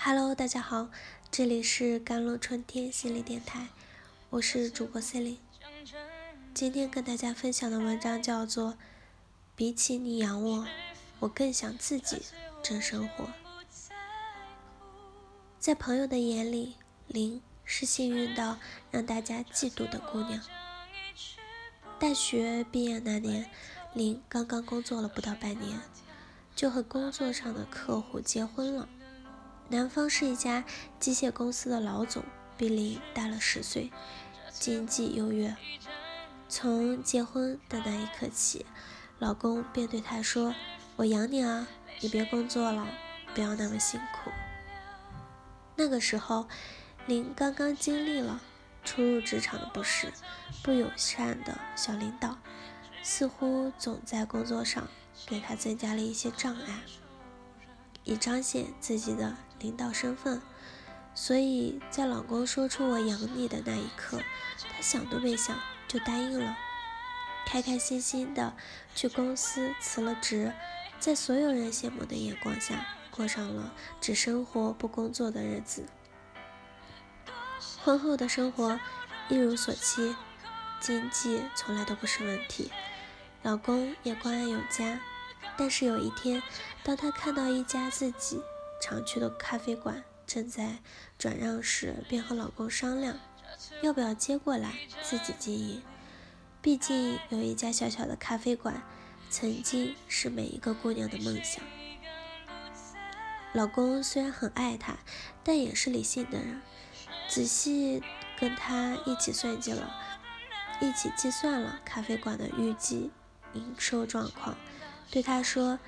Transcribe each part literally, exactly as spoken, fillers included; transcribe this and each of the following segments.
Hello， 大家好，这里是甘露春天心理电台，我是主播 Seely。 今天跟大家分享的文章叫做《比起你养我，我更想自己真生活》。在朋友的眼里，林是幸运到让大家嫉妒的姑娘。大学毕业那年，林刚刚工作了不到半年，就和工作上的客户结婚了。男方是一家机械公司的老总，比林大了十岁，经济优越。从结婚的那一刻起，老公便对她说：“我养你啊，你别工作了，不要那么辛苦。”那个时候，林刚刚经历了初入职场的不适，不友善的小领导，似乎总在工作上给她增加了一些障碍。以彰显自己的领导身份，所以在老公说出“我养你”的那一刻，她想都没想就答应了，开开心心的去公司辞了职，在所有人羡慕的眼光下，过上了只生活不工作的日子。婚后的生活一如所期，经济从来都不是问题，老公也关爱有加。但是有一天，当他看到一家自己常去的咖啡馆正在转让时，便和老公商量要不要接过来自己经营。毕竟有一家小小的咖啡馆曾经是每一个姑娘的梦想。老公虽然很爱她，但也是理性的人，仔细跟她一起算计了一起计算了咖啡馆的预计营收状况，对他说：“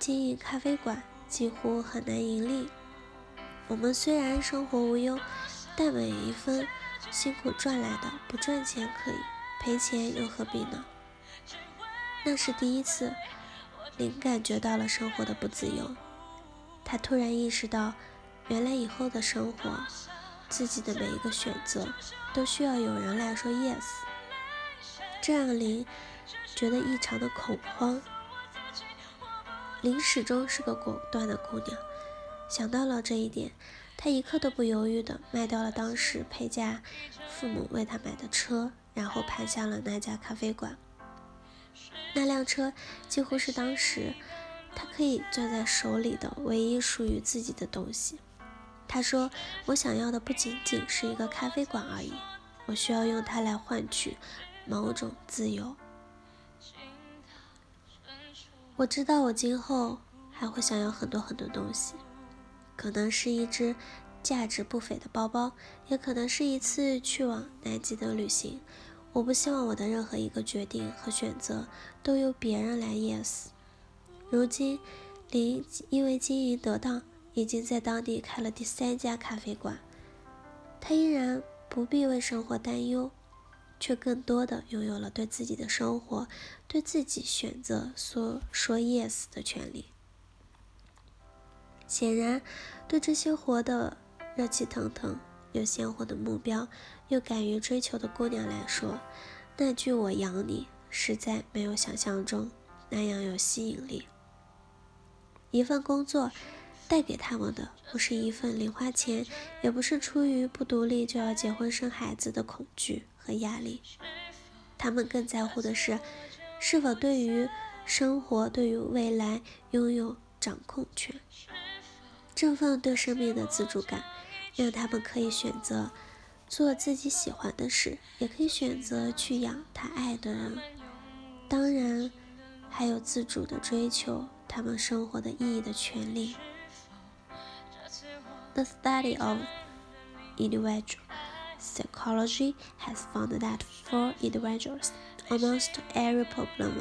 经营咖啡馆几乎很难盈利，我们虽然生活无忧，但每一分辛苦赚来的，不赚钱可以，赔钱又何必呢？”那是第一次，林感觉到了生活的不自由。他突然意识到，原来以后的生活，自己的每一个选择都需要有人来说 yes， 这让林觉得异常的恐慌。林始终是个果断的姑娘，想到了这一点，她一刻都不犹豫地卖掉了当时陪嫁父母为她买的车，然后盘下了那家咖啡馆。那辆车几乎是当时她可以攥在手里的唯一属于自己的东西。她说：“我想要的不仅仅是一个咖啡馆而已，我需要用它来换取某种自由。”我知道我今后还会想要很多很多东西，可能是一只价值不菲的包包，也可能是一次去往南极的旅行。我不希望我的任何一个决定和选择都由别人来 yes。 如今林因为经营得当，已经在当地开了第三家咖啡馆。他依然不必为生活担忧，却更多的拥有了对自己的生活，对自己选择说说 yes 的权利。显然，对这些活得热气腾腾、有鲜活的目标又敢于追求的姑娘来说，那句“我养你”实在没有想象中那样有吸引力。一份工作带给他们的不是一份零花钱，也不是出于不独立就要结婚生孩子的恐惧和压力，他们更在乎的是，是否对于生活、对于未来拥有掌控权。这份对生命的自主感，让他们可以选择做自己喜欢的事，也可以选择去养他爱的人。当然，还有自主的追求他们生活的意义的权利。The study of individual psychology has found that for individuals, almost every problem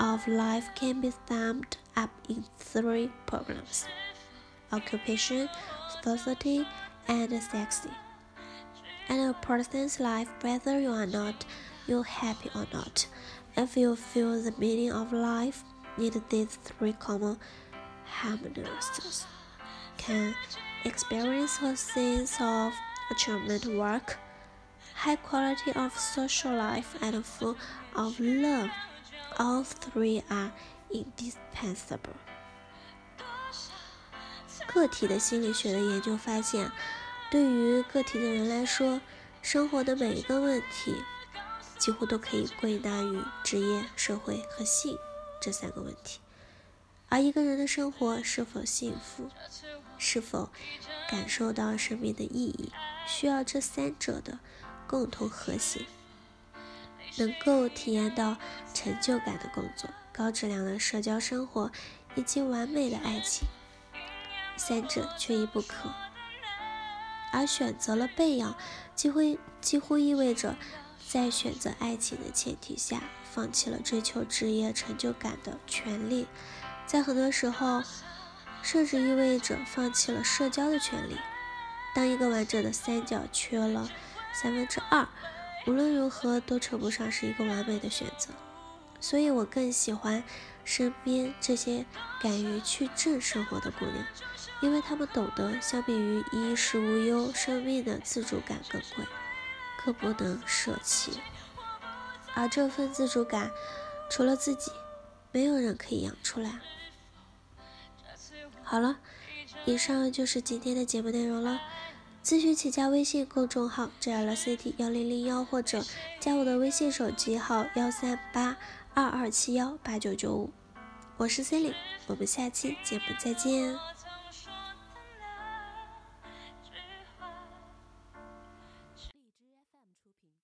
of life can be summed up in three problems: occupation, society, and sex. And a person's life, whether you are not, you're happy or not, if you feel the meaning of life, need these three common harmonizers, can experience a sense of achievement, work, high quality of social life, and full of love. All three are indispensable. 个体的心理学的研究发现，对于个体的人来说，生活的每一个问题几乎都可以归纳于职业、社会和性这三个问题。而一个人的生活是否幸福，是否感受到生命的意义，需要这三者的共同和谐。能够体验到成就感的工作、高质量的社交生活以及完美的爱情，三者缺一不可。而选择了被养，几乎几乎意味着在选择爱情的前提下，放弃了追求职业成就感的权利。在很多时候，甚至意味着放弃了社交的权利。当一个完整的三角缺了三分之二，无论如何都称不上是一个完美的选择。所以我更喜欢身边这些敢于去正生活的姑娘，因为她们懂得，相比于衣食无忧，生命的自主感更贵，更不能舍弃。而这份自主感，除了自己，没有人可以养出来。好了，以上就是今天的节目内容了。咨询请加微信公众号 J L C T 一零零一 或者加我的微信手机号一三八二二七一八九九五。我是 Seely， 我们下期节目再见。